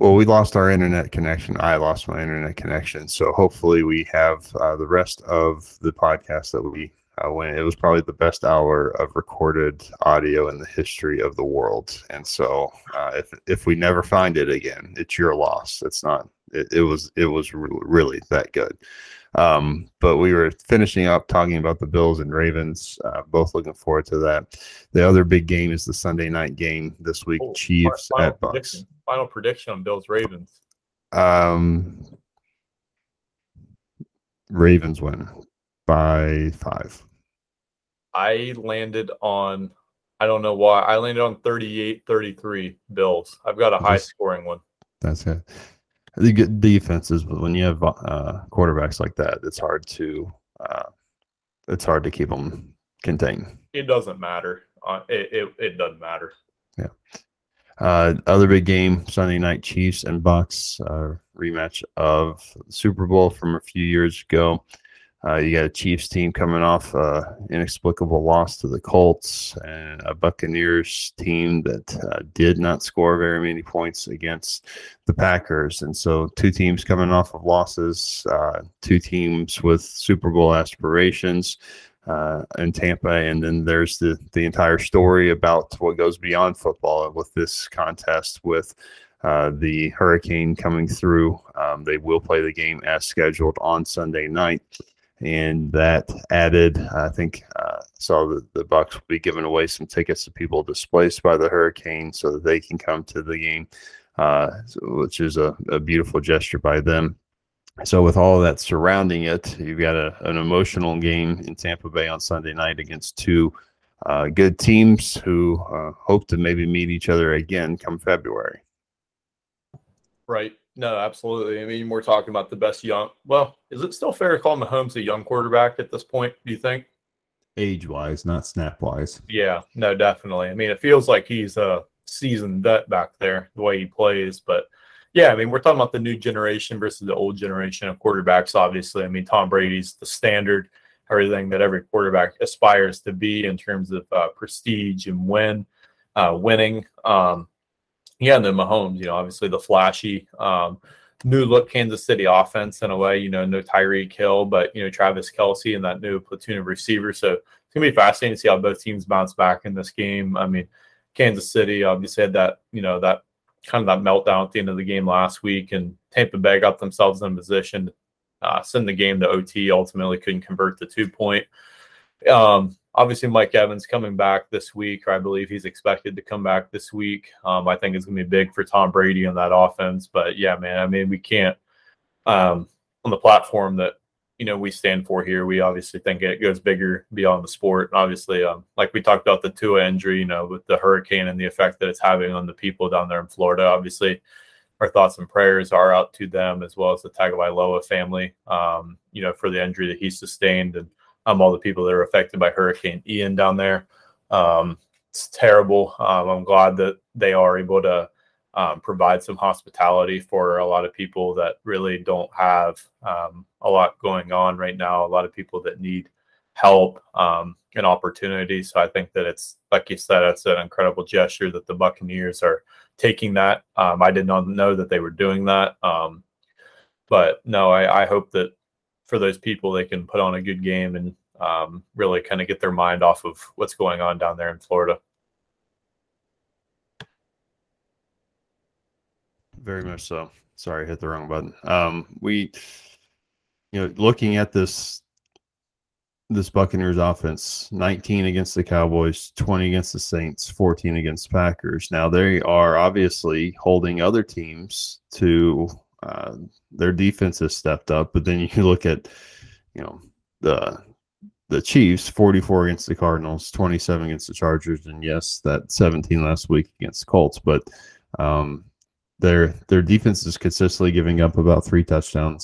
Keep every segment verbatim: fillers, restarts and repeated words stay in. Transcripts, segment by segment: Well, we lost our internet connection. I lost my internet connection. So hopefully we have uh, the rest of the podcast that we uh, went. It was probably the best hour of recorded audio in the history of the world. And so uh, if if we never find it again, it's your loss. It's not. It, it was it was really that good. Um, but we were finishing up talking about the Bills and Ravens, uh, both looking forward to that. The other big game is the Sunday night game this week, oh, Chiefs at Bucks. Final prediction on Bills Ravens. Um, Ravens win by five. I landed on, I don't know why, I landed on thirty-eight thirty-three Bills. I've got a high scoring one. That's it. The good defenses, but when you have uh, quarterbacks like that, it's hard to uh, it's hard to keep them contained. It doesn't matter. Uh, it, it it doesn't matter. Yeah. Uh, other big game Sunday night: Chiefs and Bucks, uh, rematch of the Super Bowl from a few years ago. Uh, you got a Chiefs team coming off an inexplicable loss to the Colts, and a Buccaneers team that uh, did not score very many points against the Packers. And so two teams coming off of losses, uh, two teams with Super Bowl aspirations uh, in Tampa. And then there's the, the entire story about what goes beyond football with this contest with Uh, the hurricane coming through. Um, they will play the game as scheduled on Sunday night. And that added, I think, uh, saw that the Bucks will be giving away some tickets to people displaced by the hurricane so that they can come to the game, uh, which is a, a beautiful gesture by them. So with all of that surrounding it, you've got a, an emotional game in Tampa Bay on Sunday night against two uh, good teams who uh, hope to maybe meet each other again come February. Right. No, absolutely. I mean, we're talking about the best young. Well, is it still fair to call Mahomes a young quarterback at this point, do you think? Age-wise, not snap-wise. Yeah, no, definitely. I mean, it feels like he's a seasoned vet back there, the way he plays. But, yeah, I mean, we're talking about the new generation versus the old generation of quarterbacks, obviously. I mean, Tom Brady's the standard, everything that every quarterback aspires to be in terms of uh, prestige and win, uh, winning. Um Yeah, and then Mahomes, you know, obviously the flashy um, new look Kansas City offense in a way, you know, no Tyreek Hill, but, you know, Travis Kelce and that new platoon of receivers. So it's going to be fascinating to see how both teams bounce back in this game. I mean, Kansas City obviously had that, you know, that kind of that meltdown at the end of the game last week, and Tampa Bay got themselves in position to uh, send the game to O T, ultimately couldn't convert the two-point. Um Obviously, Mike Evans coming back this week, or I believe he's expected to come back this week. Um, I think it's going to be big for Tom Brady on that offense. But, yeah, man, I mean, we can't um, – on the platform that, you know, we stand for here, we obviously think it goes bigger beyond the sport. And obviously, um, like we talked about the Tua injury, you know, with the hurricane and the effect that it's having on the people down there in Florida, obviously our thoughts and prayers are out to them as well as the Tagovailoa family, um, you know, for the injury that he sustained and Um, all the people that are affected by Hurricane Ian down there. Um, it's terrible. Um, I'm glad that they are able to um, provide some hospitality for a lot of people that really don't have um, a lot going on right now, a lot of people that need help um, and opportunity. So I think that it's, like you said, it's an incredible gesture that the Buccaneers are taking that. Um, I did not know that they were doing that. Um, but, no, I, I hope that for those people, they can put on a good game and um, really kind of get their mind off of what's going on down there in Florida. Very much so. Sorry, hit the wrong button. Um, we, you know, looking at this, this Buccaneers offense, nineteen against the Cowboys, twenty against the Saints, fourteen against Packers. Now they are obviously holding other teams to Uh, their defense has stepped up, but then you can look at, you know, the the Chiefs, forty-four against the Cardinals, twenty-seven against the Chargers, and yes, that seventeen last week against the Colts. But um, their their defense is consistently giving up about three touchdowns,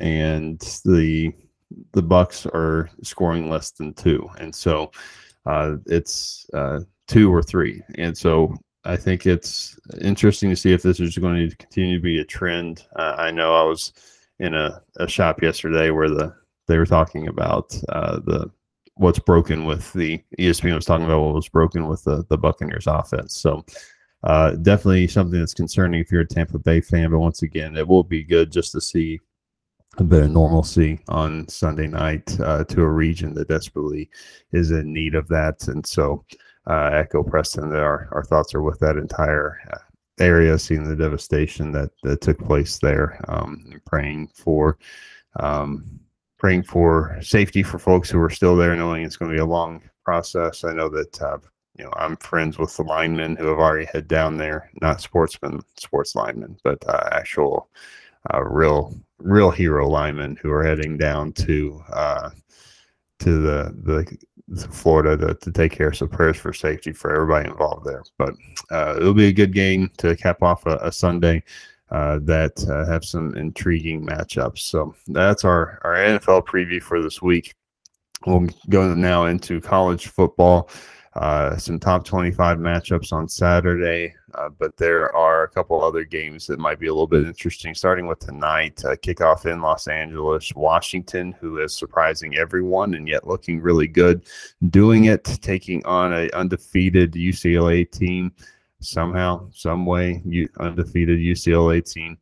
and the the Bucs are scoring less than two, and so uh, it's uh, two or three, and so. I think it's interesting to see if this is going to continue to be a trend. Uh, I know I was in a, a shop yesterday where the they were talking about uh, the what's broken with the E S P N was talking about what was broken with the the Buccaneers offense. So uh, definitely something that's concerning if you're a Tampa Bay fan. But once again, it will be good just to see a bit of normalcy on Sunday night uh, to a region that desperately is in need of that. And so uh, Echo Preston, our, our thoughts are with that entire uh, area, seeing the devastation that, that took place there, um, and praying for um, praying for safety for folks who are still there, knowing it's going to be a long process. I know that uh, you know, I'm friends with the linemen who have already head down there, not sportsmen, sports linemen, but uh, actual uh, real real hero linemen who are heading down to uh, to the the. Florida to, to take care of some prayers for safety for everybody involved there. But uh, it'll be a good game to cap off a, a Sunday uh, that uh, have some intriguing matchups. So that's our, our N F L preview for this week. We'll go now into college football. Uh, some top twenty-five matchups on Saturday, uh, but there are a couple other games that might be a little bit interesting, starting with tonight, uh, kickoff in Los Angeles. Washington, who is surprising everyone and yet looking really good, doing it, taking on an undefeated U C L A team somehow, some way, undefeated U C L A team.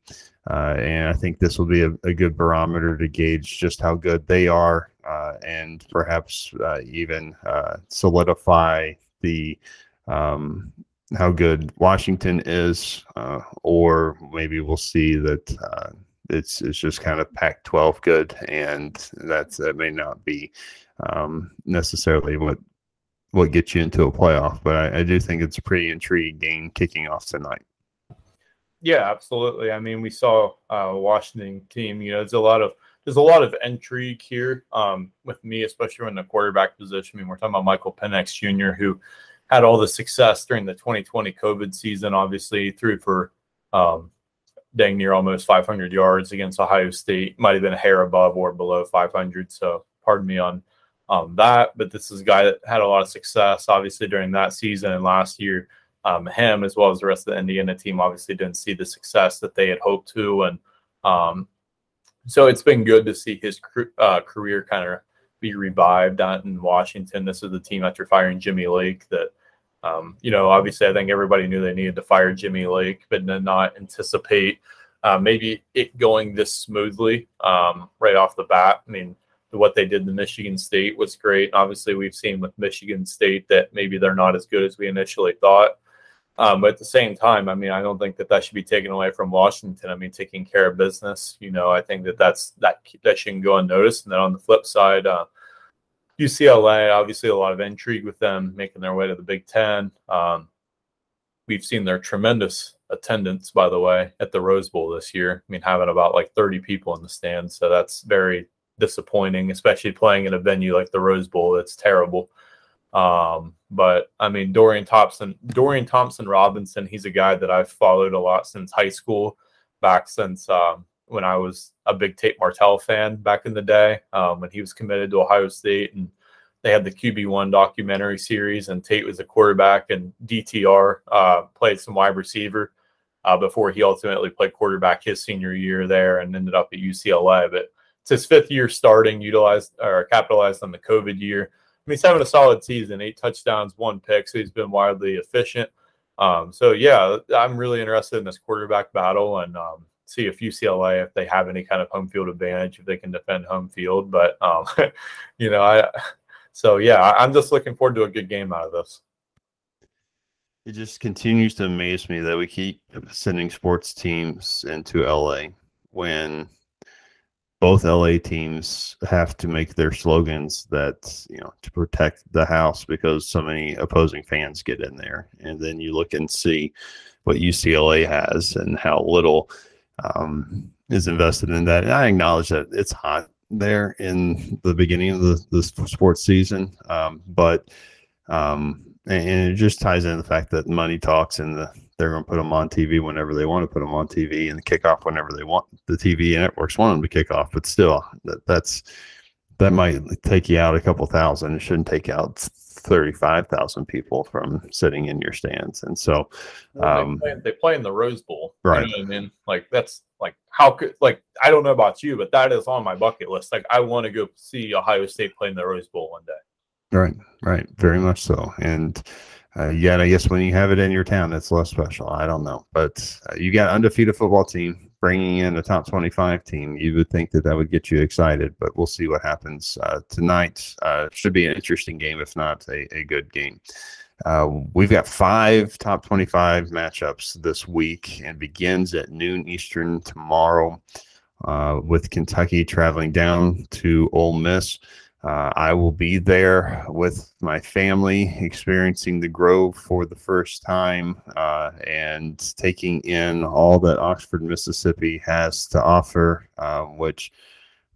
Uh, and I think this will be a, a good barometer to gauge just how good they are, uh, and perhaps uh, even uh, solidify the um, how good Washington is, uh, or maybe we'll see that uh, it's it's just kind of Pac twelve good, and that's that may not be um, necessarily what what gets you into a playoff. But I, I do think it's a pretty intriguing game kicking off tonight. Yeah, absolutely. I mean, we saw uh, Washington team. You know, there's a lot of there's a lot of intrigue here um, with me, especially in the quarterback position. I mean, we're talking about Michael Penix Junior, who had all the success during the twenty twenty COVID season. Obviously, threw for um, dang near almost five hundred yards against Ohio State. Might have been a hair above or below five hundred. So, pardon me on um, that. But this is a guy that had a lot of success, obviously, during that season and last year. Um, him as well as the rest of the Indiana team obviously didn't see the success that they had hoped to, and um, so it's been good to see his uh, career kind of be revived out in Washington. This is the team after firing Jimmy Lake that um, you know, obviously I think everybody knew they needed to fire Jimmy Lake, but did not anticipate uh, maybe it going this smoothly um, right off the bat. I mean, what they did to Michigan State was great. Obviously, we've seen with Michigan State that maybe they're not as good as we initially thought. Um, but at the same time, I mean, I don't think that that should be taken away from Washington. I mean, taking care of business, you know, I think that that's, that, that shouldn't go unnoticed. And then on the flip side, uh, U C L A, obviously a lot of intrigue with them making their way to the Big Ten. Um, we've seen their tremendous attendance, by the way, at the Rose Bowl this year. I mean, having about like thirty people in the stands. So that's very disappointing, especially playing in a venue like the Rose Bowl. That's terrible. Um, but I mean, Dorian Thompson, Dorian Thompson Robinson, he's a guy that I've followed a lot since high school, back since, um, when I was a big Tate Martell fan back in the day, um, when he was committed to Ohio State and they had the Q B one documentary series, and Tate was a quarterback and D T R, uh, played some wide receiver, uh, before he ultimately played quarterback his senior year there and ended up at U C L A. But it's his fifth year starting, utilized or capitalized on the COVID year. I mean, he's having a solid season, eight touchdowns, one pick, so he's been wildly efficient. Um, so, yeah, I'm really interested in this quarterback battle and um, see if U C L A, if they have any kind of home field advantage, if they can defend home field. But, um, you know, I so, yeah, I'm just looking forward to a good game out of this. It just continues to amaze me that we keep sending sports teams into L A when – both L A teams have to make their slogans that, you know, to protect the house because so many opposing fans get in there. And then you look and see what U C L A has and how little um, is invested in that. And I acknowledge that it's hot there in the beginning of the, the sports season. Um, but um, and it just ties in the fact that money talks, and the they're going to put them on T V whenever they want to put them on T V, and kick off whenever they want. The T V networks want them to kick off, but still, that, that's that might take you out a couple thousand. It shouldn't take out thirty-five thousand people from sitting in your stands. And so um, well, they, play, they play in the Rose Bowl, right? You know what I mean? Like that's like how could like I don't know about you, but that is on my bucket list. Like I want to go see Ohio State play in the Rose Bowl one day. Right, right, very much so, and. uh, yet I guess when you have it in your town, it's less special. I don't know. But uh, you got an undefeated football team bringing in a top twenty-five team. You would think that that would get you excited, but we'll see what happens uh, tonight. Uh, should be an interesting game, if not a, a good game. Uh, we've got five top twenty-five matchups this week and begins at noon Eastern tomorrow uh, with Kentucky traveling down to Ole Miss. Uh, I will be there with my family, experiencing the Grove for the first time uh, and taking in all that Oxford, Mississippi has to offer, uh, which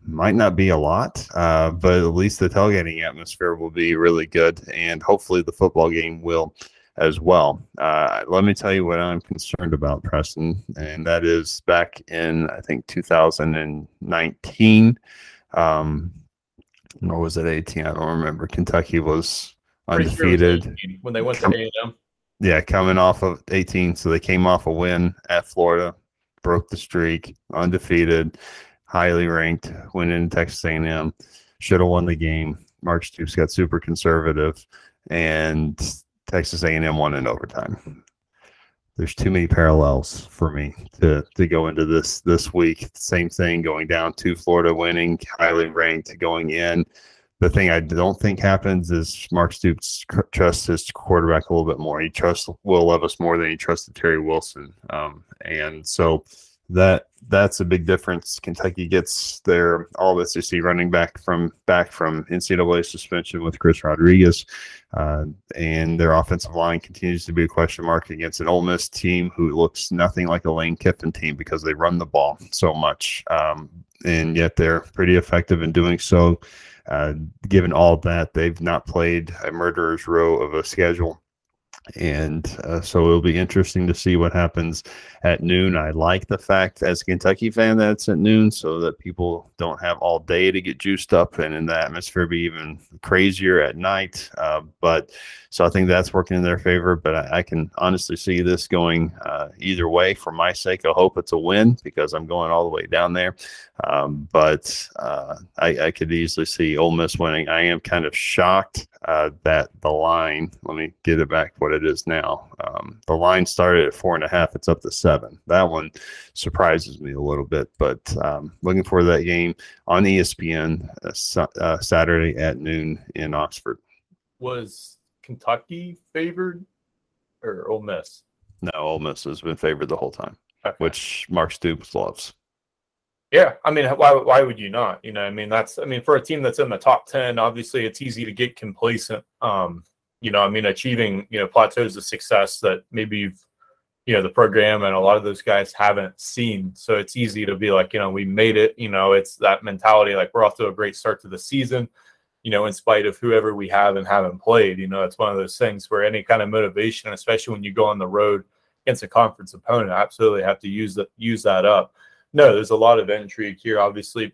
might not be a lot, uh, but at least the tailgating atmosphere will be really good, and hopefully the football game will as well. Uh, let me tell you what I'm concerned about, Preston, and that is back in, I think, two thousand nineteen. Um, Or was it eighteen? I don't remember. Kentucky was undefeated. Sure was when they went Com- to A and M. Yeah, coming off of eighteen. So they came off a win at Florida, broke the streak, undefeated, highly ranked, went into Texas A and M, should have won the game. Mark Stoops got super conservative, and Texas A and M won in overtime. There's too many parallels for me to, to go into this this week. Same thing, going down to Florida, winning, highly ranked, going in. The thing I don't think happens is Mark Stoops trusts his quarterback a little bit more. He trusts Will Levis more than he trusted Terry Wilson. Um, and so that that's a big difference. Kentucky gets their all-S E C running back from back from N C double A suspension with Chris Rodriguez. Uh, and their offensive line continues to be a question mark against an Ole Miss team who looks nothing like a Lane Kiffin team because they run the ball so much. Um, and yet they're pretty effective in doing so. Uh, given all that, they've not played a murderer's row of a schedule. And uh, so it'll be interesting to see what happens at noon. I like the fact, as a Kentucky fan, that it's at noon so that people don't have all day to get juiced up, and in the atmosphere be even crazier at night. Uh, but so I think that's working in their favor. But I, I can honestly see this going uh, either way. For my sake, I hope it's a win because I'm going all the way down there. Um, but uh, I, I could easily see Ole Miss winning. I am kind of shocked uh, that the line, let me get it back what it is now. Um, the line started at four and a half. It's up to seven. That one surprises me a little bit, but um, looking forward to that game on E S P N uh, so, uh, Saturday at noon in Oxford. Was Kentucky favored or Ole Miss? No, Ole Miss has been favored the whole time, okay. Which Mark Stoops loves. Yeah, I mean, why why would you not? You know, I mean, that's I mean, for a team that's in the top ten, obviously it's easy to get complacent. Um, you know, I mean, achieving, you know, plateaus of success that maybe you've, you know, the program and a lot of those guys haven't seen. So it's easy to be like, you know, we made it, you know, it's that mentality like we're off to a great start to the season, you know, in spite of whoever we have and haven't played. You know, it's one of those things where any kind of motivation, especially when you go on the road against a conference opponent, I absolutely have to use the, use that up. No, there's a lot of intrigue here. Obviously,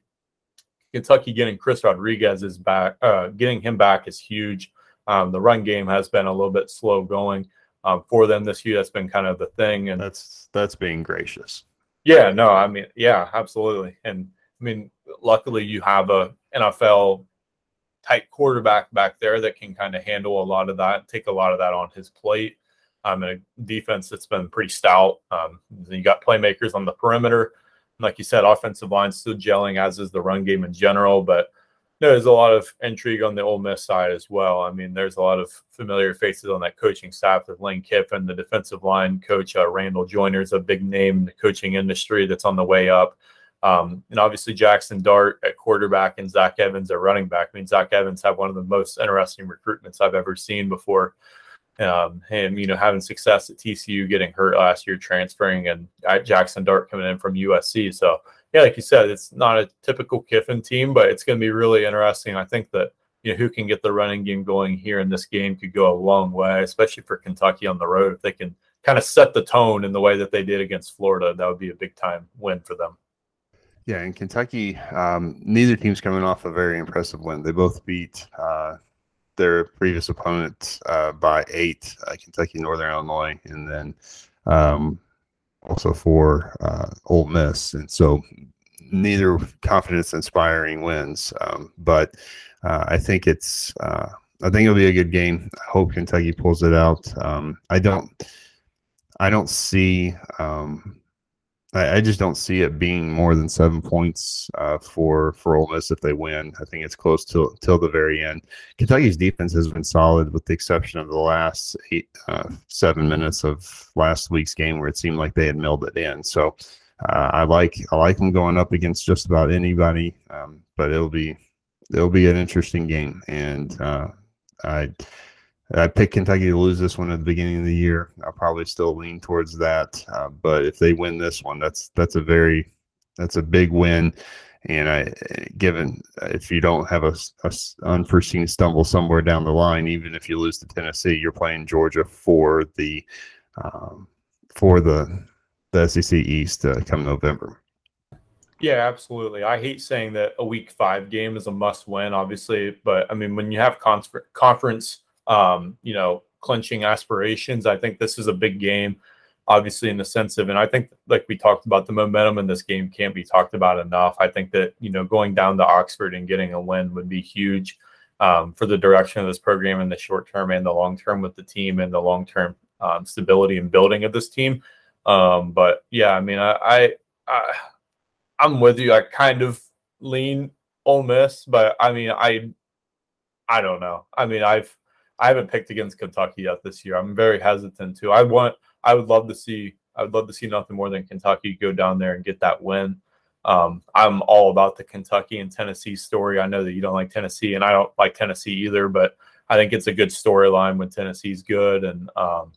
Kentucky getting Chris Rodriguez is back. Uh, getting him back is huge. Um, the run game has been a little bit slow going um, for them this year. That's been kind of the thing, and that's that's being gracious. Yeah, no, I mean, yeah, absolutely. And I mean, luckily you have a N F L type quarterback back there that can kind of handle a lot of that, take a lot of that on his plate. Um, and a defense that's been pretty stout. Um, you got playmakers on the perimeter. Like you said, offensive line still gelling, as is the run game in general. But no, there's a lot of intrigue on the Ole Miss side as well. I mean, there's a lot of familiar faces on that coaching staff with Lane Kiffin, the defensive line coach. Uh, Randall Joyner is a big name in the coaching industry that's on the way up. Um, and obviously Jackson Dart at quarterback and Zach Evans at running back. I mean, Zach Evans had one of the most interesting recruitments I've ever seen before. Um, him, you know, having success at T C U, getting hurt last year, transferring, and Jackson Dart coming in from U S C. So, yeah, like you said, it's not a typical Kiffin team, but it's going to be really interesting. I think that, you know, who can get the running game going here in this game could go a long way, especially for Kentucky on the road. If they can kind of set the tone in the way that they did against Florida, that would be a big-time win for them. Yeah, and Kentucky, um, neither team's coming off a very impressive win. They both beat uh, – their previous opponent uh, by eight, uh, Kentucky, Northern Illinois, and then um, also for uh, Ole Miss. And so neither confidence-inspiring wins. Um, but uh, I think it's uh, I think it'll be a good game. I hope Kentucky pulls it out. Um, I don't. I don't see. Um, I, I just don't see it being more than seven points uh, for for Ole Miss if they win. I think it's close till till the very end. Kentucky's defense has been solid, with the exception of the last eight, uh, seven minutes of last week's game, where it seemed like they had milled it in. So uh, I like I like them going up against just about anybody. Um, but it'll be it'll be an interesting game, and uh, I. I picked Kentucky to lose this one at the beginning of the year. I'll probably still lean towards that, uh, but if they win this one, that's that's a very that's a big win. And I, given if you don't have a, a unforeseen stumble somewhere down the line, even if you lose to Tennessee, you're playing Georgia for the um, for the the S E C East uh, come November. Yeah, absolutely. I hate saying that a week five game is a must win, obviously, but I mean when you have con- conference. Um, you know, clinching aspirations. I think this is a big game, obviously, in the sense of, and I think, like we talked about, the momentum in this game can't be talked about enough. I think that, you know, going down to Oxford and getting a win would be huge um, for the direction of this program in the short term and the long term with the team and the long term um, stability and building of this team. Um, but yeah, I mean, I, I, I, I'm with you. I kind of lean Ole Miss, but I mean, I, I don't know. I mean, I've, I haven't picked against Kentucky yet this year. I'm very hesitant to. I want. I would love to see. I would love to see nothing more than Kentucky go down there and get that win. Um, I'm all about the Kentucky and Tennessee story. I know that you don't like Tennessee, and I don't like Tennessee either. But I think it's a good storyline when Tennessee's good, and um,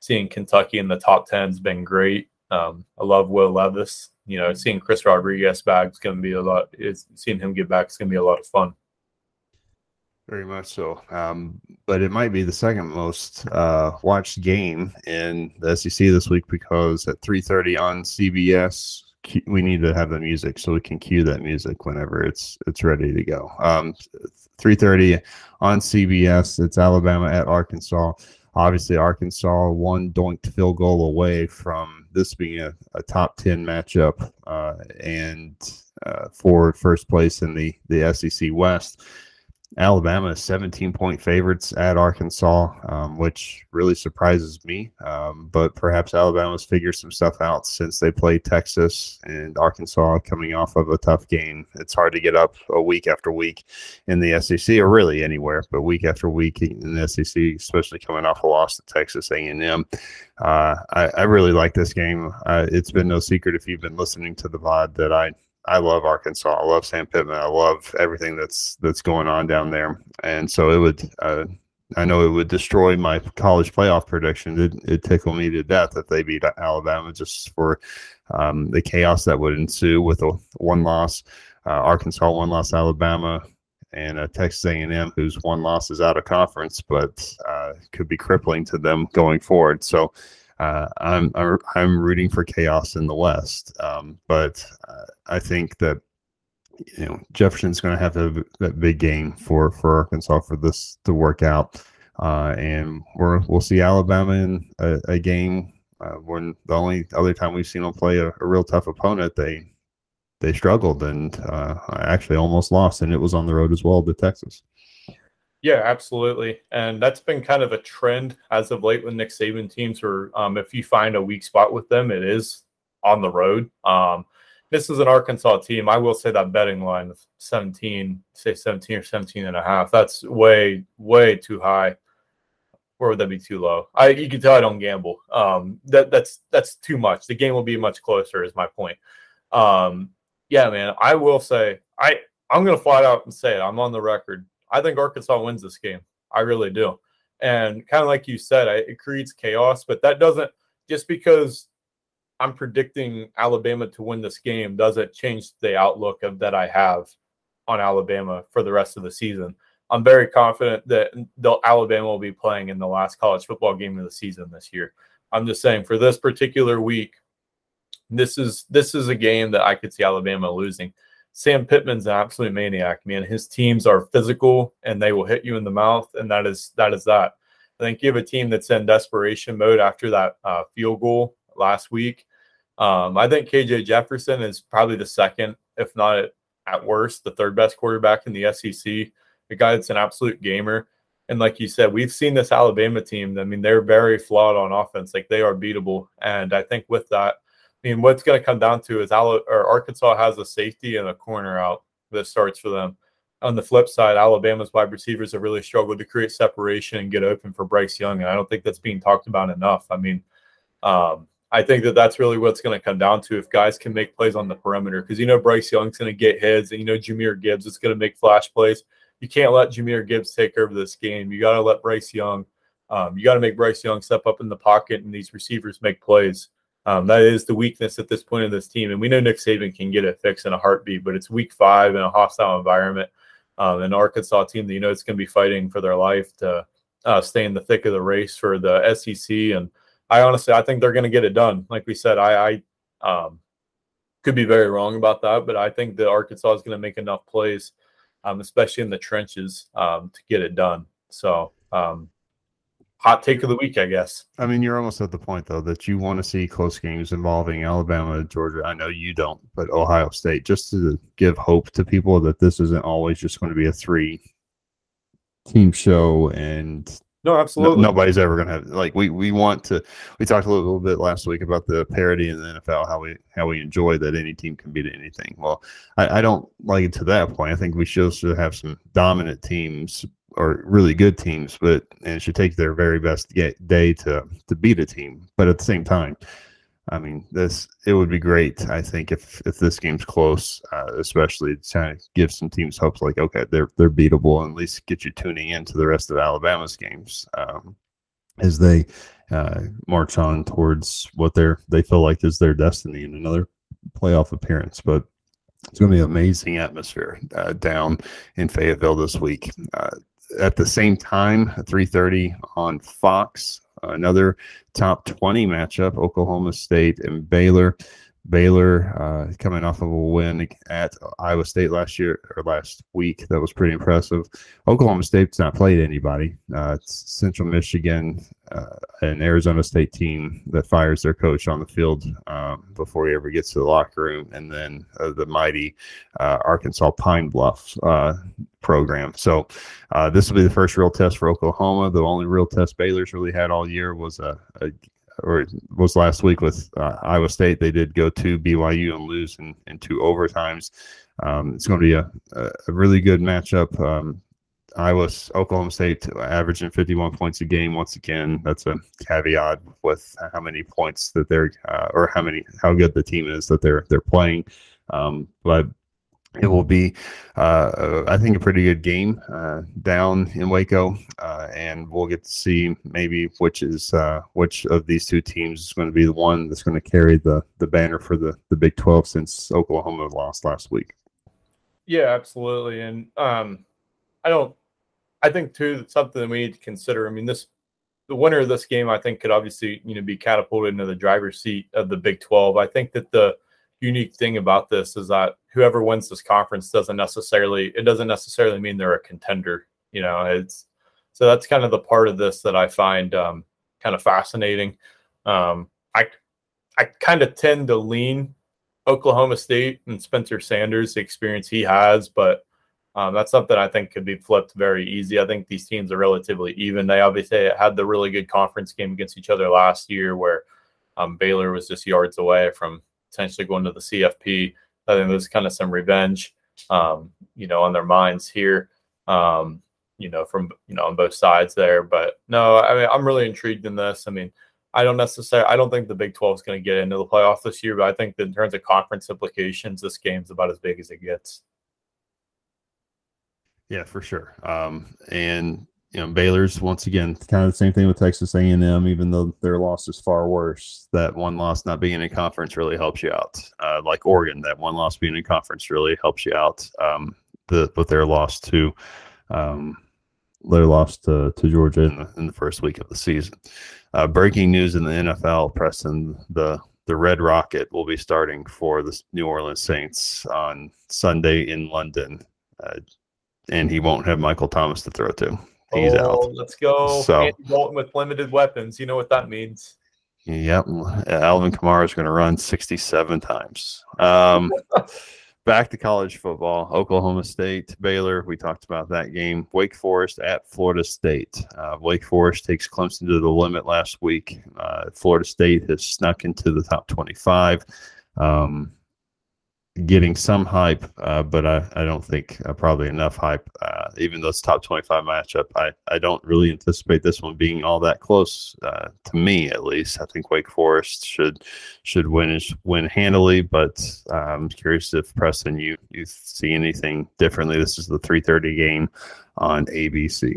seeing Kentucky in the top ten has been great. Um, I love Will Levis. You know, seeing Chris Rodriguez back is going to be a lot. It's, seeing him get back is going to be a lot of fun. Very much so. Um, but it might be the second most uh, watched game in the S E C this week, because at three thirty on C B S, we need to have the music so we can cue that music whenever it's it's ready to go. Um, three thirty on C B S, it's Alabama at Arkansas. Obviously, Arkansas one doinked field goal away from this being a, a top ten matchup uh, and uh, for first place in the, the S E C West. Alabama is seventeen-point favorites at Arkansas, um, which really surprises me. Um, but perhaps Alabama's figured some stuff out since they played Texas, and Arkansas coming off of a tough game. It's hard to get up a week after week in the S E C, or really anywhere, but week after week in the S E C, especially coming off a loss to Texas A and M. Uh, I, I really like this game. Uh, it's been no secret, if you've been listening to the V O D, that I – I love Arkansas. I love Sam Pittman. I love everything that's that's going on down there. And so it would, uh, I know it would destroy my college playoff prediction. It, it'd tickle me to death if they beat Alabama, just for um, the chaos that would ensue with a one loss. Uh, Arkansas, one loss, Alabama, and uh, Texas A and M, whose one loss is out of conference, but uh, could be crippling to them going forward. So Uh, I'm I'm rooting for chaos in the West, um, but uh, I think that you know Jefferson's going to have to have that big game for, for Arkansas for this to work out, uh, and we're, we'll see Alabama in a, a game uh, when the only other time we've seen them play a, a real tough opponent, they they struggled and uh, actually almost lost, and it was on the road as well to Texas. Yeah, absolutely. And that's been kind of a trend as of late with Nick Saban teams where um, if you find a weak spot with them, it is on the road. Um, this is an Arkansas team. I will say that betting line of seventeen, say seventeen or seventeen and a half, that's way, way too high. Or would that be too low? I, you can tell I don't gamble. Um, that that's that's too much. The game will be much closer is my point. Um, yeah, man, I will say I, I'm going to flat out and say it. I'm on the record. I think Arkansas wins this game. I really do. And kind of like you said, I, it creates chaos, but that doesn't – just because I'm predicting Alabama to win this game doesn't change the outlook of that I have on Alabama for the rest of the season. I'm very confident that the, Alabama will be playing in the last college football game of the season this year. I'm just saying for this particular week, this is this is a game that I could see Alabama losing. Sam Pittman's an absolute maniac, man. His teams are physical, and they will hit you in the mouth, and that is that. Is that. I think you have a team that's in desperation mode after that uh, field goal last week. Um, I think K J Jefferson is probably the second, if not at, at worst, the third best quarterback in the S E C. The guy that's an absolute gamer. And like you said, we've seen this Alabama team. I mean, they're very flawed on offense. Like, they are beatable. And I think with that, I mean, what's going to come down to is Al- or Arkansas has a safety and a corner out that starts for them. On the flip side, Alabama's wide receivers have really struggled to create separation and get open for Bryce Young. And I don't think that's being talked about enough. I mean, um, I think that that's really what's going to come down to, if guys can make plays on the perimeter. Because you know Bryce Young's going to get hits, and you know Jameer Gibbs is going to make flash plays. You can't let Jameer Gibbs take over this game. You got to let Bryce Young um, – you got to make Bryce Young step up in the pocket and these receivers make plays. Um, that is the weakness at this point of this team. And we know Nick Saban can get it fixed in a heartbeat, but it's week five in a hostile environment. Um, an Arkansas team that you know it's going to be fighting for their life to uh, stay in the thick of the race for the S E C. And I honestly, I think they're going to get it done. Like we said, I, I um, could be very wrong about that, but I think that Arkansas is going to make enough plays, um, especially in the trenches, um, to get it done. So um, hot take of the week, I guess. I mean, you're almost at the point, though, that you want to see close games involving Alabama and Georgia. I know you don't, but Ohio State, just to give hope to people that this isn't always just going to be a three-team show and – No, absolutely. No, nobody's ever going to have, like, we we want to, we talked a little, little bit last week about the parity in the N F L, how we how we enjoy that any team can beat anything. Well, I, I don't like it to that point. I think we should also have some dominant teams or really good teams, but and it should take their very best get, day to, to beat a team. But at the same time, I mean, this it would be great, I think, if if this game's close, uh, especially to kind of give some teams hope, like, okay, they're they're beatable, and at least get you tuning into the rest of Alabama's games um, as they uh, march on towards what they're they feel like is their destiny in another playoff appearance. But it's going to be an amazing atmosphere uh, down in Fayetteville this week. Uh, at the same time, three thirty on Fox. Another top twenty matchup, Oklahoma State and Baylor. Baylor uh, coming off of a win at Iowa State last year or last week. That was pretty impressive. Oklahoma State's not played anybody. Uh, it's Central Michigan, uh, an Arizona State team that fires their coach on the field um, before he ever gets to the locker room, and then uh, the mighty uh, Arkansas Pine Bluff uh, program. So uh, this will be the first real test for Oklahoma. The only real test Baylor's really had all year was a, a or was last week with uh, Iowa State. They did go to B Y U and lose in, in two overtimes. Um, it's going to be a, a really good matchup. Um, Iowa, Oklahoma State averaging fifty-one points a game. Once again, that's a caveat with how many points that they're uh, or how many how good the team is that they're they're playing. Um, but it will be, uh, I think, a pretty good game uh, down in Waco, uh, and we'll get to see maybe which is uh, which of these two teams is going to be the one that's going to carry the the banner for the, the Big twelve, since Oklahoma lost last week. Yeah, absolutely, and um, I don't. I think too that's something that we need to consider. I mean, this the winner of this game, I think, could obviously you know be catapulted into the driver's seat of the Big twelve. I think that the unique thing about this is that whoever wins this conference doesn't necessarily it doesn't necessarily mean they're a contender. You know, it's so that's kind of the part of this that I find um, kind of fascinating. Um, I I kind of tend to lean Oklahoma State and Spencer Sanders, the experience he has, but um, that's something I think could be flipped very easy. I think these teams are relatively even. They obviously had the really good conference game against each other last year, where um, Baylor was just yards away from potentially going to the C F P. I think there's kind of some revenge, um, you know, on their minds here, um, you know, from, you know, on both sides there. But no, I mean, I'm really intrigued in this. I mean, I don't necessarily, I don't think the Big twelve is going to get into the playoffs this year, but I think that in terms of conference implications, this game's about as big as it gets. Yeah, for sure. Um, and, you know, Baylor's, once again, kind of the same thing with Texas A and M, even though their loss is far worse. That one loss not being in conference really helps you out. Uh, like Oregon, that one loss being in conference really helps you out. Um, the with their loss to um, their loss to, to Georgia in the, in the first week of the season. Uh, breaking news in the N F L, Preston, the the Red Rocket will be starting for the New Orleans Saints on Sunday in London, uh, and he won't have Michael Thomas to throw to. He's oh, out. Let's go. So, Andy Dalton with limited weapons. You know what that means. Yep. Alvin Kamara is going to run sixty-seven times. Um, Back to college football, Oklahoma State, Baylor. We talked about that game. Wake Forest at Florida State. Uh, Wake Forest takes Clemson to the limit last week. Uh, Florida State has snuck into the top twenty-five, um, getting some hype, uh, but I, I don't think uh, probably enough hype. Uh, even though it's top twenty-five matchup, I, I don't really anticipate this one being all that close, uh, to me at least. I think Wake Forest should should win win handily, but uh, I'm curious if, Preston, you, you see anything differently. This is the three thirty game on A B C.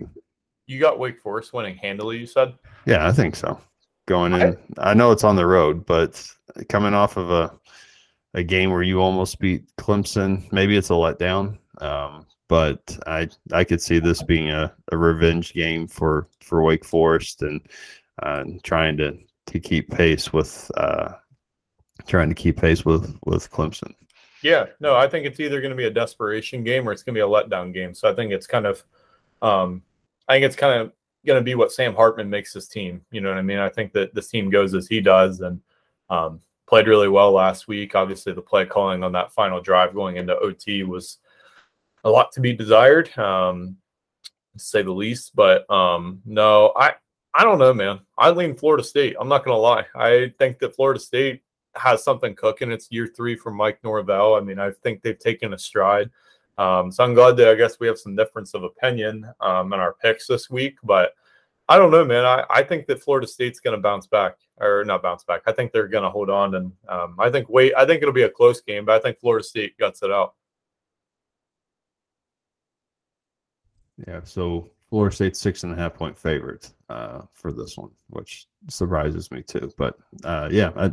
You got Wake Forest winning handily, you said? Yeah, I think so. Going in, I, I know it's on the road, but coming off of a – a game where you almost beat Clemson. Maybe it's a letdown, um, but I I could see this being a, a revenge game for, for Wake Forest and uh, trying to, to keep pace with uh, trying to keep pace with, with Clemson. Yeah, no, I think it's either going to be a desperation game or it's going to be a letdown game. So I think it's kind of um, I think it's kind of going to be what Sam Hartman makes this team. You know what I mean? I think that this team goes as he does, and um, played really well last week. Obviously, the play calling on that final drive going into O T was a lot to be desired, um, to say the least. But, um, no, I, I don't know, man. I lean Florida State. I'm not going to lie. I think that Florida State has something cooking. It's year three for Mike Norvell. I mean, I think they've taken a stride. Um, so I'm glad that I guess we have some difference of opinion um, in our picks this week. But I don't know, man. I, I think that Florida State's going to bounce back. Or not bounce back. I think they're going to hold on, and um, I think wait. I think it'll be a close game, but I think Florida State guts it out. Yeah, so Florida State's six and a half point favorite uh, for this one, which surprises me too. But uh, yeah, I,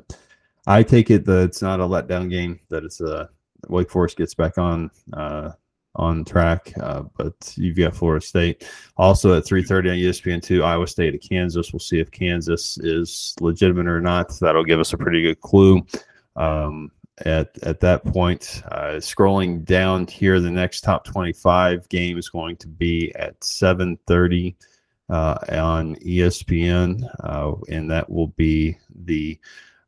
I take it that it's not a letdown game. That it's a Wake Forest gets back on uh, on track. Uh, but you've got Florida State also at three thirty on E S P N two, Iowa State at Kansas. We'll see if Kansas is legitimate or not. That'll give us a pretty good clue um, at, at that point. Uh, scrolling down here, the next top twenty-five game is going to be at seven thirty uh, on E S P N, uh, and that will be the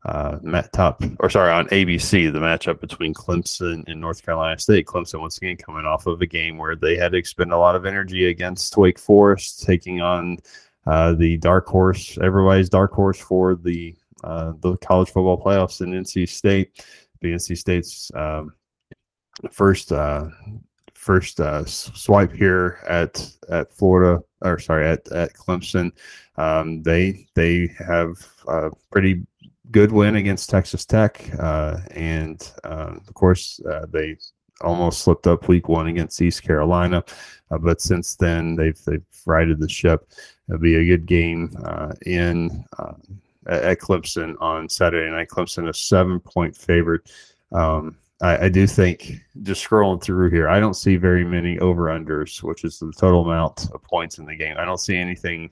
Uh, top or sorry on A B C, the matchup between Clemson and North Carolina State. Clemson once again coming off of a game where they had to expend a lot of energy against Wake Forest, taking on uh, the dark horse, everybody's dark horse for the uh, the college football playoffs in N C State. The N C State's um, first uh, first uh, swipe here at at Florida or sorry at at Clemson. Um, they they have a pretty good win against Texas Tech, uh, and uh, of course uh, they almost slipped up week one against East Carolina, uh, but since then they've they've righted the ship. It'll be a good game uh, in uh, at Clemson on Saturday night. Clemson a seven point favorite. Um, I, I do think, just scrolling through here, I don't see very many over-unders, which is the total amount of points in the game. I don't see anything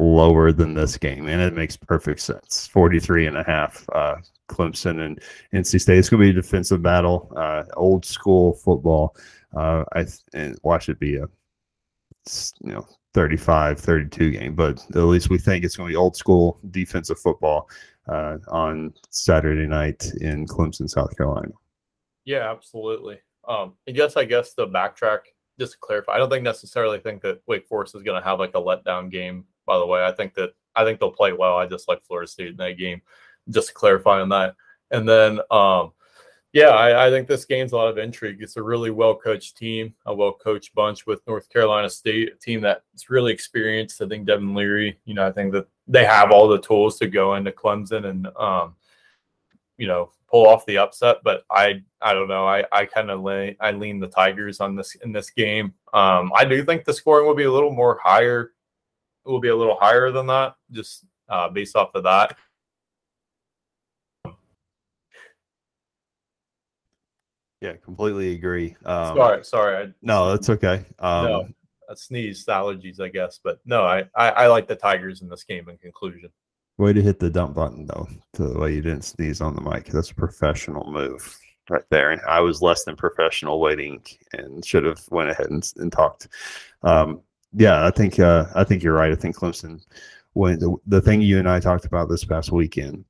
lower than this game, and it makes perfect sense. forty-three and a half, uh, Clemson and N C State. It's going to be a defensive battle, uh, old school football. Uh, I th- and watch it be a, you know, thirty-five thirty-two game, but at least we think it's going to be old school defensive football uh, on Saturday night in Clemson, South Carolina. Yeah, absolutely. Um, I guess I guess the backtrack, just to clarify, I don't think necessarily think that Wake Forest is going to have like a letdown game. By the way, I think that I think they'll play well. I just like Florida State in that game, just to clarify on that. And then, um, yeah, I, I think this game's a lot of intrigue. It's a really well-coached team, a well-coached bunch with North Carolina State, a team that's really experienced. I think Devin Leary, you know, I think that they have all the tools to go into Clemson and, um, you know, pull off the upset. But I, I don't know. I, I kind of lean, I lean the Tigers on this in this game. Um, I do think the scoring will be a little more higher. It will be a little higher than that, just uh, based off of that. Yeah, completely agree. Um, sorry, sorry. I, no, that's okay. Um, no, I sneezed, allergies, I guess. But no, I, I, I like the Tigers in this game in conclusion. Way to hit the dump button, though, to the way you didn't sneeze on the mic. That's a professional move right there. And I was less than professional waiting and should have went ahead and, and talked. Um Yeah, I think uh, I think you're right. I think Clemson, when the, the thing you and I talked about this past weekend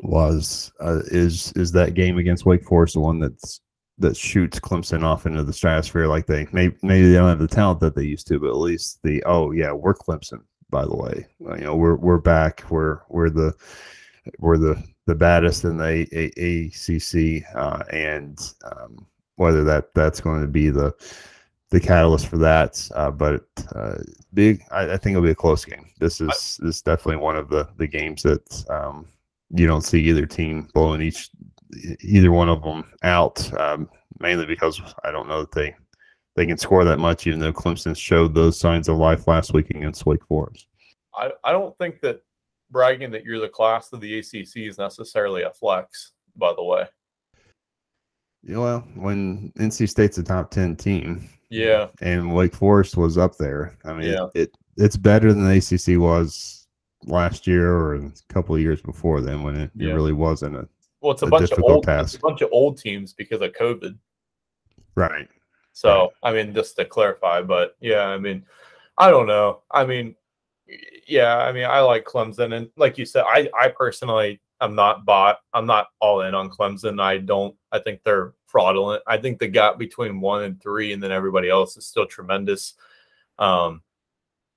was uh, is is that game against Wake Forest, the one that's that shoots Clemson off into the stratosphere like they maybe, maybe they don't have the talent that they used to, but at least the oh yeah we're Clemson, by the way, you know, we're we're back, we're we're the we're the the baddest in the A C C, uh, and um, whether that that's going to be the the catalyst for that, uh, but uh, big I, I think it'll be a close game. This is this is definitely one of the the games that um, you don't see either team blowing each. Either one of them out, um, mainly because I don't know that they they can score that much, even though Clemson showed those signs of life last week against Wake Forest. I, I don't think that bragging that you're the class of the A C C is necessarily a flex, by the way. Yeah, well, when N C State's a top ten team, yeah, and Wake Forest was up there, I mean, yeah. it, it it's better than the A C C was last year or a couple of years before then when it, yeah. it really wasn't a Well, it's a, a bunch of old, it's a bunch of old teams because of COVID, right? So, I mean, just to clarify, but yeah, I mean, I don't know. I mean, yeah, I mean, I like Clemson, and like you said, I, I personally, I'm not bought. I'm not all in on Clemson. I don't. I think they're fraudulent. I think the gap between one and three, and then everybody else is still tremendous. Um,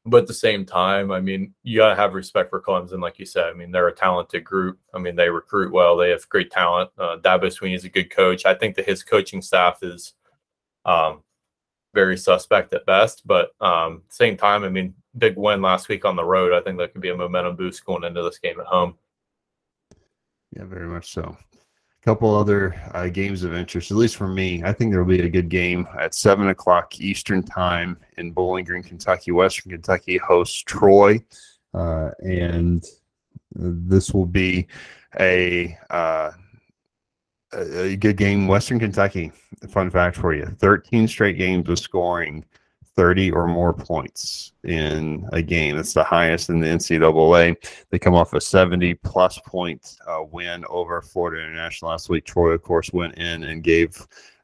but at the same time, I mean, you got to have respect for Clemson, like you said. I mean, they're a talented group. I mean, they recruit well. They have great talent. Uh, Dabo Swinney is a good coach. I think that his coaching staff is um, very suspect at best. But um, same time, I mean, big win last week on the road. I think that could be a momentum boost going into this game at home. Yeah, very much so. A couple other uh, games of interest, at least for me. I think there will be a good game at seven o'clock Eastern time in Bowling Green, Kentucky. Western Kentucky hosts Troy, uh, and this will be a, uh, a, a good game. Western Kentucky, fun fact for you, thirteen straight games of scoring thirty or more points in a game. That's the highest in the N C double A. They come off a seventy-plus point uh, win over Florida International last week. Troy, of course, went in and gave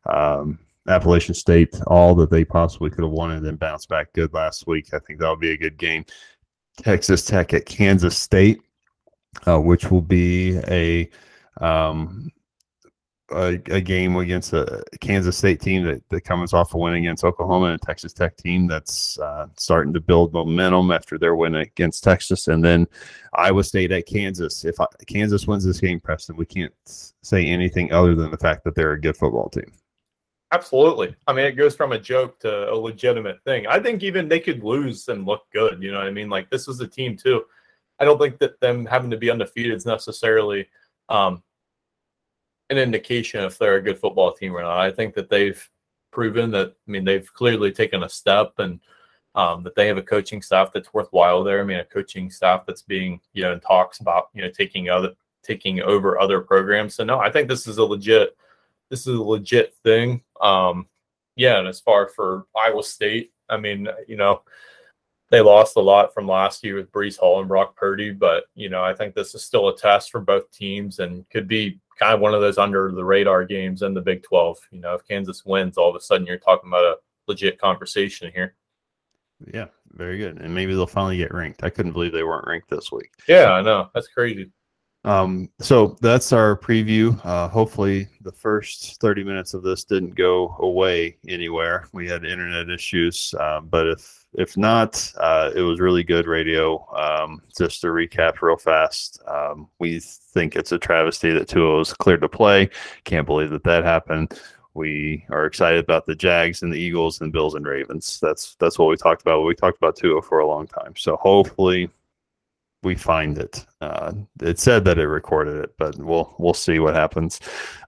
um, Appalachian State all that they possibly could have wanted and bounced back good last week. I think that'll be a good game. Texas Tech at Kansas State, uh, which will be a um, – A, a game against a Kansas State team that, that comes off a win against Oklahoma, and a Texas Tech team that's uh, starting to build momentum after their win against Texas, and then Iowa State at Kansas. If I, Kansas wins this game, Preston, we can't say anything other than the fact that they're a good football team. Absolutely. I mean, it goes from a joke to a legitimate thing. I think even they could lose and look good. You know what I mean? Like, this is a team, too. I don't think that them having to be undefeated is necessarily um, – an indication if they're a good football team or not. I think that they've proven that, I mean, they've clearly taken a step, and um, that they have a coaching staff that's worthwhile there. I mean, a coaching staff that's being, you know, in talks about, you know, taking other, taking over other programs. So no, I think this is a legit, this is a legit thing. Um, yeah. And as far for Iowa State, I mean, you know, they lost a lot from last year with Breece Hall and Brock Purdy, but, you know, I think this is still a test for both teams and could be kind of one of those under-the-radar games in the Big twelve. You know, if Kansas wins, all of a sudden you're talking about a legit conversation here. Yeah, very good. And maybe they'll finally get ranked. I couldn't believe they weren't ranked this week. Yeah, I know. That's crazy. Um, so that's our preview. Uh, hopefully the first thirty minutes of this didn't go away anywhere. We had internet issues, uh, but if if not, uh, it was really good radio. Um, just to recap real fast, um, we think it's a travesty that Tua was cleared to play. Can't believe that that happened. We are excited about the Jags and the Eagles and Bills and Ravens. That's that's what we talked about. We talked about Tua for a long time. So hopefully we find it. Uh, it said that it recorded it, but we'll we'll see what happens.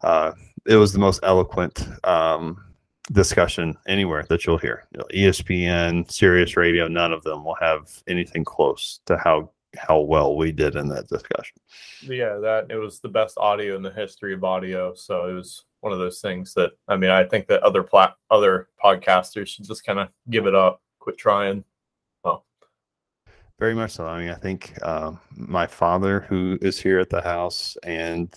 Uh, it was the most eloquent um, discussion anywhere that you'll hear. You know, E S P N, Sirius Radio, none of them will have anything close to how how well we did in that discussion. Yeah, that it was the best audio in the history of audio. So it was one of those things that, I mean, I think that other plat other podcasters should just kind of give it up, quit trying. Very much so. I mean, I think uh, my father, who is here at the house, and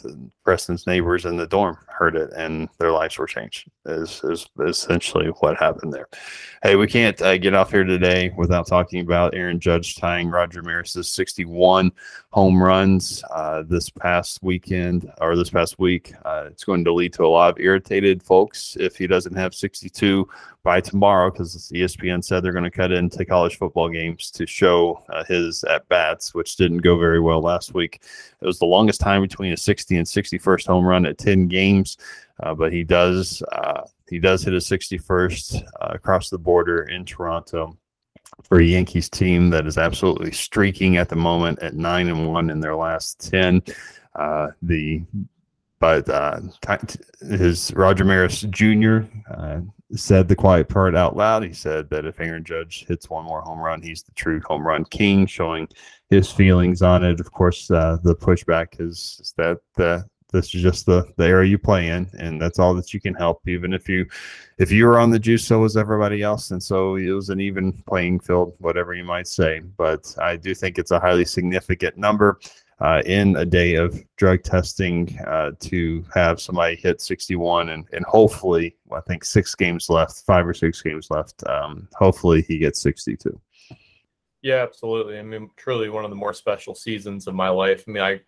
Preston's neighbors in the dorm heard it and their lives were changed is, is essentially what happened there. Hey, we can't uh, get off here today without talking about Aaron Judge tying Roger Maris' sixty-one home runs uh, this past weekend or this past week. Uh, it's going to lead to a lot of irritated folks if he doesn't have sixty-two by tomorrow, because E S P N said they're going to cut into college football games to show uh, his at-bats, which didn't go very well last week. It was the longest time between a sixtieth and sixty-first home run at ten games, uh, but he does uh, he does hit a sixty-first uh, across the border in Toronto for a Yankees team that is absolutely streaking at the moment at nine and one in their last ten. Uh, the But uh, his Roger Maris Junior uh, said the quiet part out loud. He said that if Aaron Judge hits one more home run, he's the true home run king, showing his feelings on it. Of course, uh, the pushback is, is that uh, this is just the, the area you play in, and that's all that you can help. Even if you if you were on the juice, so was everybody else, and so it was an even playing field, whatever you might say. But I do think it's a highly significant number. Uh, in a day of drug testing uh, to have somebody hit sixty-one and, and hopefully, well, I think six games left, five or six games left. Um, hopefully he gets sixty-two. Yeah, absolutely. I mean, truly one of the more special seasons of my life. I mean, I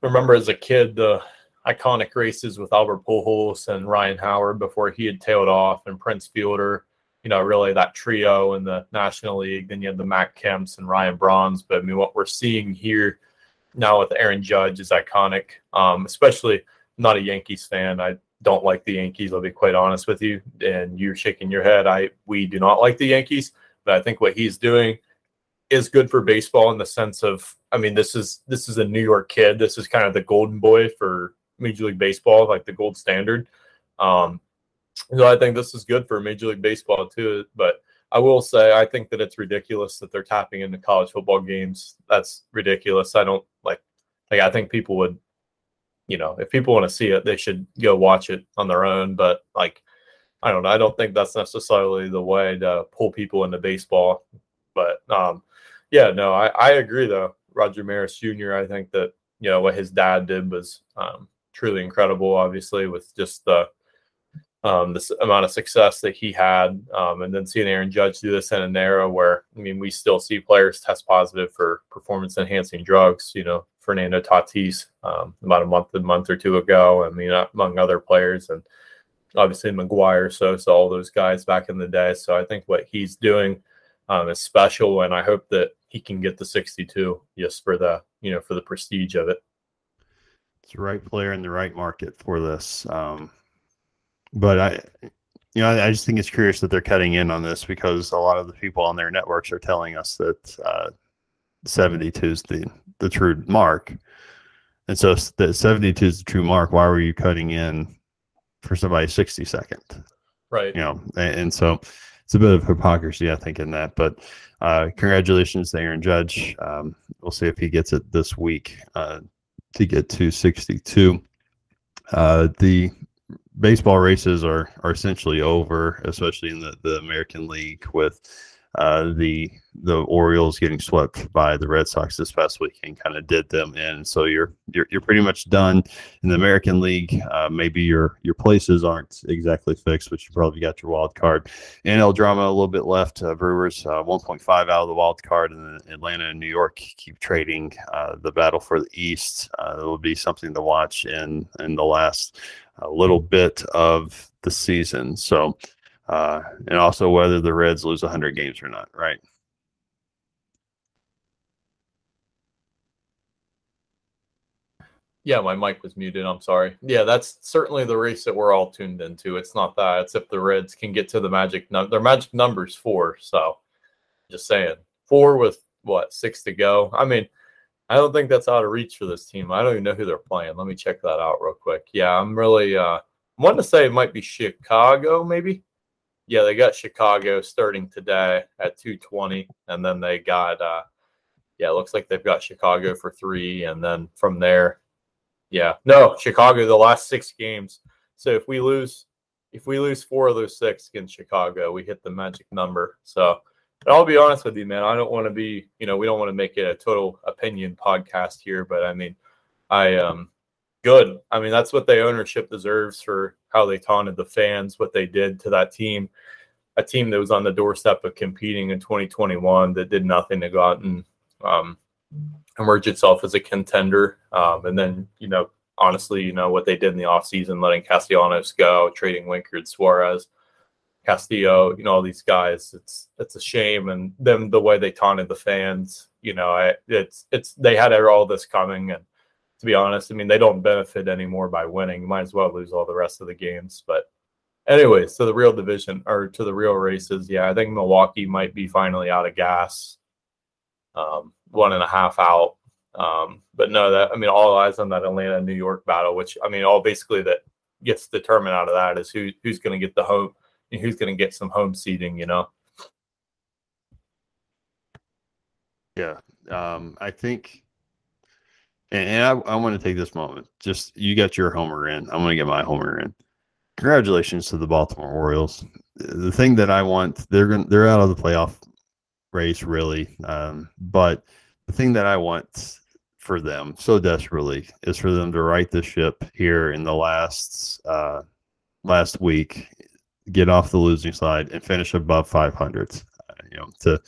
remember as a kid, the iconic races with Albert Pujols and Ryan Howard before he had tailed off, and Prince Fielder, you know, really that trio in the National League. Then you had the Mack Kemps and Ryan Brauns. But I mean, what we're seeing here now with Aaron Judge is iconic, um, especially not a Yankees fan. I don't like the Yankees, I'll be quite honest with you, and you're shaking your head. I We do not like the Yankees, but I think what he's doing is good for baseball in the sense of, I mean, this is this is a New York kid. This is kind of the golden boy for Major League Baseball, like the gold standard. Um, so I think this is good for Major League Baseball too, but I will say I think that it's ridiculous that they're tapping into college football games. That's ridiculous. I don't like like I think people would, you know, if people want to see it, they should go watch it on their own. But like I don't know. I don't think that's necessarily the way to pull people into baseball. But um, yeah, no, I, I agree though. Roger Maris Junior, I think that, you know, what his dad did was um, truly incredible, obviously, with just the Um, this amount of success that he had, um, and then seeing Aaron Judge do this in an era where, I mean, we still see players test positive for performance-enhancing drugs. You know, Fernando Tatis um, about a month, a month or two ago. I mean, among other players, and obviously McGuire, so so all those guys back in the day. So I think what he's doing um, is special, and I hope that he can get the sixty-two just for the, you know, for the prestige of it. It's the right player in the right market for this. Um... But I, you know, I just think it's curious that they're cutting in on this, because a lot of the people on their networks are telling us that uh, seventy-two is the, the true mark. And so if the seventy-two is the true mark, why were you cutting in for somebody sixty-second? Right. You know, and, and so it's a bit of hypocrisy, I think, in that. But uh, congratulations to Aaron Judge. Um, we'll see if he gets it this week uh, to get to sixty-two. Uh, the baseball races are, are essentially over, especially in the, the American League, with uh, the the Orioles getting swept by the Red Sox this past weekend, kind of did them in. So you're you're you're pretty much done in the American League. Uh, maybe your your places aren't exactly fixed, but you probably got your wild card. N L drama a little bit left. Uh, Brewers uh, one point five out of the wild card, and then Atlanta and New York keep trading. Uh, the battle for the East uh, will be something to watch in in the last a little bit of the season. So, uh, and also whether the Reds lose one hundred games or not, right? Yeah, my mic was muted. I'm sorry. Yeah, that's certainly the race that we're all tuned into. It's not that. It's if the Reds can get to the magic number. Their magic number's four. So, just saying. Four with, what, six to go? I mean, I don't think that's out of reach for this team. I don't even know who they're playing. Let me check that out real quick. Yeah, I'm really uh, – I wanted to say it might be Chicago maybe. Yeah, they got Chicago starting today at two twenty, and then they got uh, – yeah, it looks like they've got Chicago for three, and then from there – yeah. No, Chicago, the last six games. So if we lose if we lose four of those six against Chicago, we hit the magic number. So – but I'll be honest with you, man. I don't want to be, you know, we don't want to make it a total opinion podcast here, but I mean, I um, good. I mean, that's what the ownership deserves for how they taunted the fans, what they did to that team, a team that was on the doorstep of competing in twenty twenty-one that did nothing to go out and um, emerge itself as a contender. Um, and then, you know, honestly, you know, what they did in the offseason, letting Castellanos go, trading Winkard, Suarez, Castillo, you know, all these guys, it's it's a shame. And then the way they taunted the fans, you know, I, it's it's they had all this coming. And to be honest, I mean, they don't benefit anymore by winning. Might as well lose all the rest of the games. But anyway, so the real division or to the real races, yeah, I think Milwaukee might be finally out of gas, um, one and a half out. Um, but no, that I mean, all eyes on that Atlanta New York battle, which I mean, all basically that gets determined out of that is who who's going to get the home and who's going to get some home seating, you know? Yeah, um, I think. And I, I want to take this moment. Just you got your homer in. I'm going to get my homer in. Congratulations to the Baltimore Orioles. The thing that I want, they're going, they're out of the playoff race, really. Um, but the thing that I want for them so desperately is for them to right the ship here in the last uh, last week, get off the losing side, and finish above five hundred. Uh, you know, to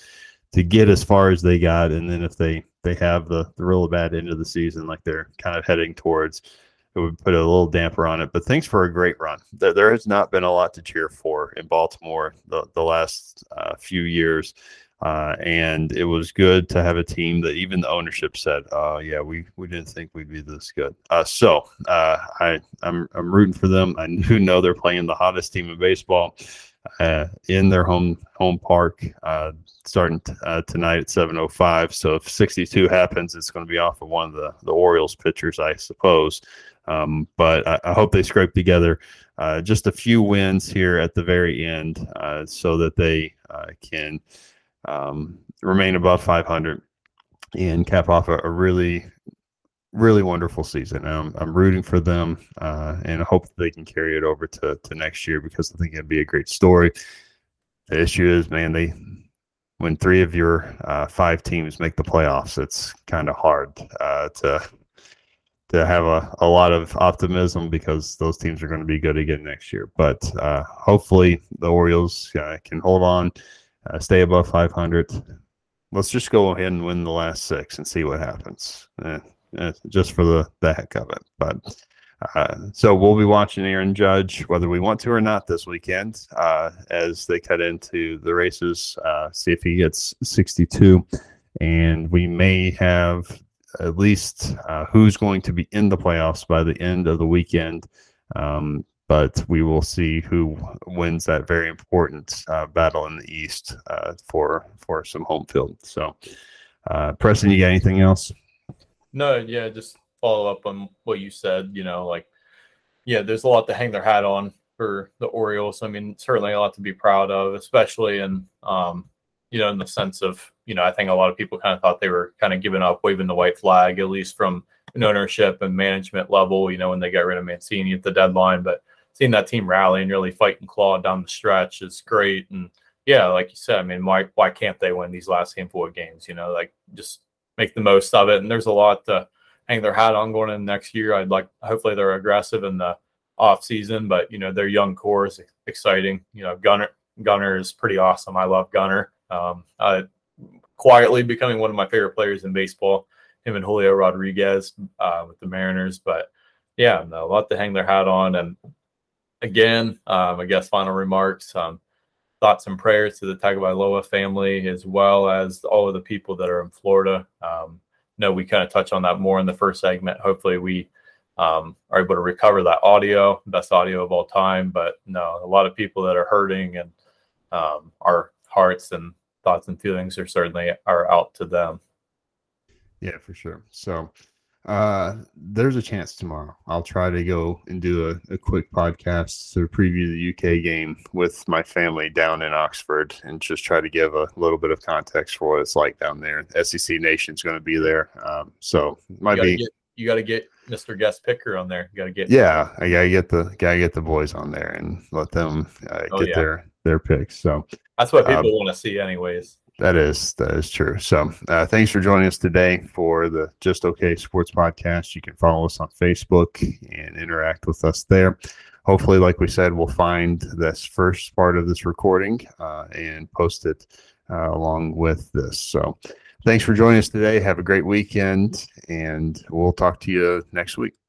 to get as far as they got, and then if they. They have the, the real bad end of the season, like they're kind of heading towards. It would put a little damper on it, but thanks for a great run. There, there has not been a lot to cheer for in Baltimore the, the last uh, few years, uh, and it was good to have a team that even the ownership said, "Oh yeah, we, we didn't think we'd be this good." Uh, so uh, I I'm I'm rooting for them. I do know they're playing the hottest team in baseball uh, in their home home park. Uh, starting t- uh, tonight at seven oh five. So if sixty-two happens, it's going to be off of one of the, the Orioles pitchers, I suppose. Um, but I, I hope they scrape together uh, just a few wins here at the very end uh, so that they uh, can um, remain above five hundred and cap off a, a really, really wonderful season. I'm, I'm rooting for them uh, and I hope they can carry it over to, to next year because I think it'd be a great story. The issue is, man, they... When three of your uh, five teams make the playoffs, it's kind of hard uh, to to have a, a lot of optimism because those teams are going to be good again next year. But uh, hopefully the Orioles uh, can hold on, uh, stay above five hundred. Let's just go ahead and win the last six and see what happens, eh, eh, just for the, the heck of it. But uh, so we'll be watching Aaron Judge, whether we want to or not this weekend, uh, as they cut into the races, uh, see if he gets sixty-two. And we may have at least uh, who's going to be in the playoffs by the end of the weekend. Um, but we will see who wins that very important uh, battle in the East uh, for, for some home field. So, uh, Preston, you got anything else? No, yeah, just follow up on what you said, you know, like, yeah, there's a lot to hang their hat on for the Orioles. I mean, certainly a lot to be proud of, especially in, um, you know, in the sense of, you know, I think a lot of people kind of thought they were kind of giving up, waving the white flag, at least from an ownership and management level, you know, when they got rid of Mancini at the deadline. But seeing that team rally and really fight and claw down the stretch is great. And yeah, like you said, I mean, why, why can't they win these last handful of games? You know, like just make the most of it. And there's a lot to hang their hat on going in next year. I'd like, hopefully they're aggressive in the off season, but you know, their young core is exciting. You know, Gunner, Gunner is pretty awesome. I love Gunner. Um, uh, quietly becoming one of my favorite players in baseball, him and Julio Rodriguez uh, with the Mariners, but yeah, no, a lot to hang their hat on. And again, um, I guess final remarks, um, thoughts and prayers to the Tagovailoa family, as well as all of the people that are in Florida. Um, No, we kind of touched on that more in the first segment. Hopefully we um, are able to recover that audio, best audio of all time. But no, a lot of people that are hurting, and um, our hearts and thoughts and feelings are certainly are out to them. Yeah, for sure. So uh, there's a chance tomorrow I'll try to go and do a, a quick podcast to preview the U K game with my family down in Oxford and just try to give a little bit of context for what it's like down there. S E C Nation's going to be there. Um, so it might you gotta be, get, you got to get Mister Guest Picker on there. You got to get, yeah, I gotta get the, gotta get the boys on there and let them uh, oh, get yeah. their, their picks. So that's what people um, want to see anyways. That is that is true. So uh, thanks for joining us today for the Just Okay Sports Podcast. You can follow us on Facebook and interact with us there. Hopefully, like we said, we'll find this first part of this recording uh, and post it uh, along with this. So thanks for joining us today. Have a great weekend, and we'll talk to you next week.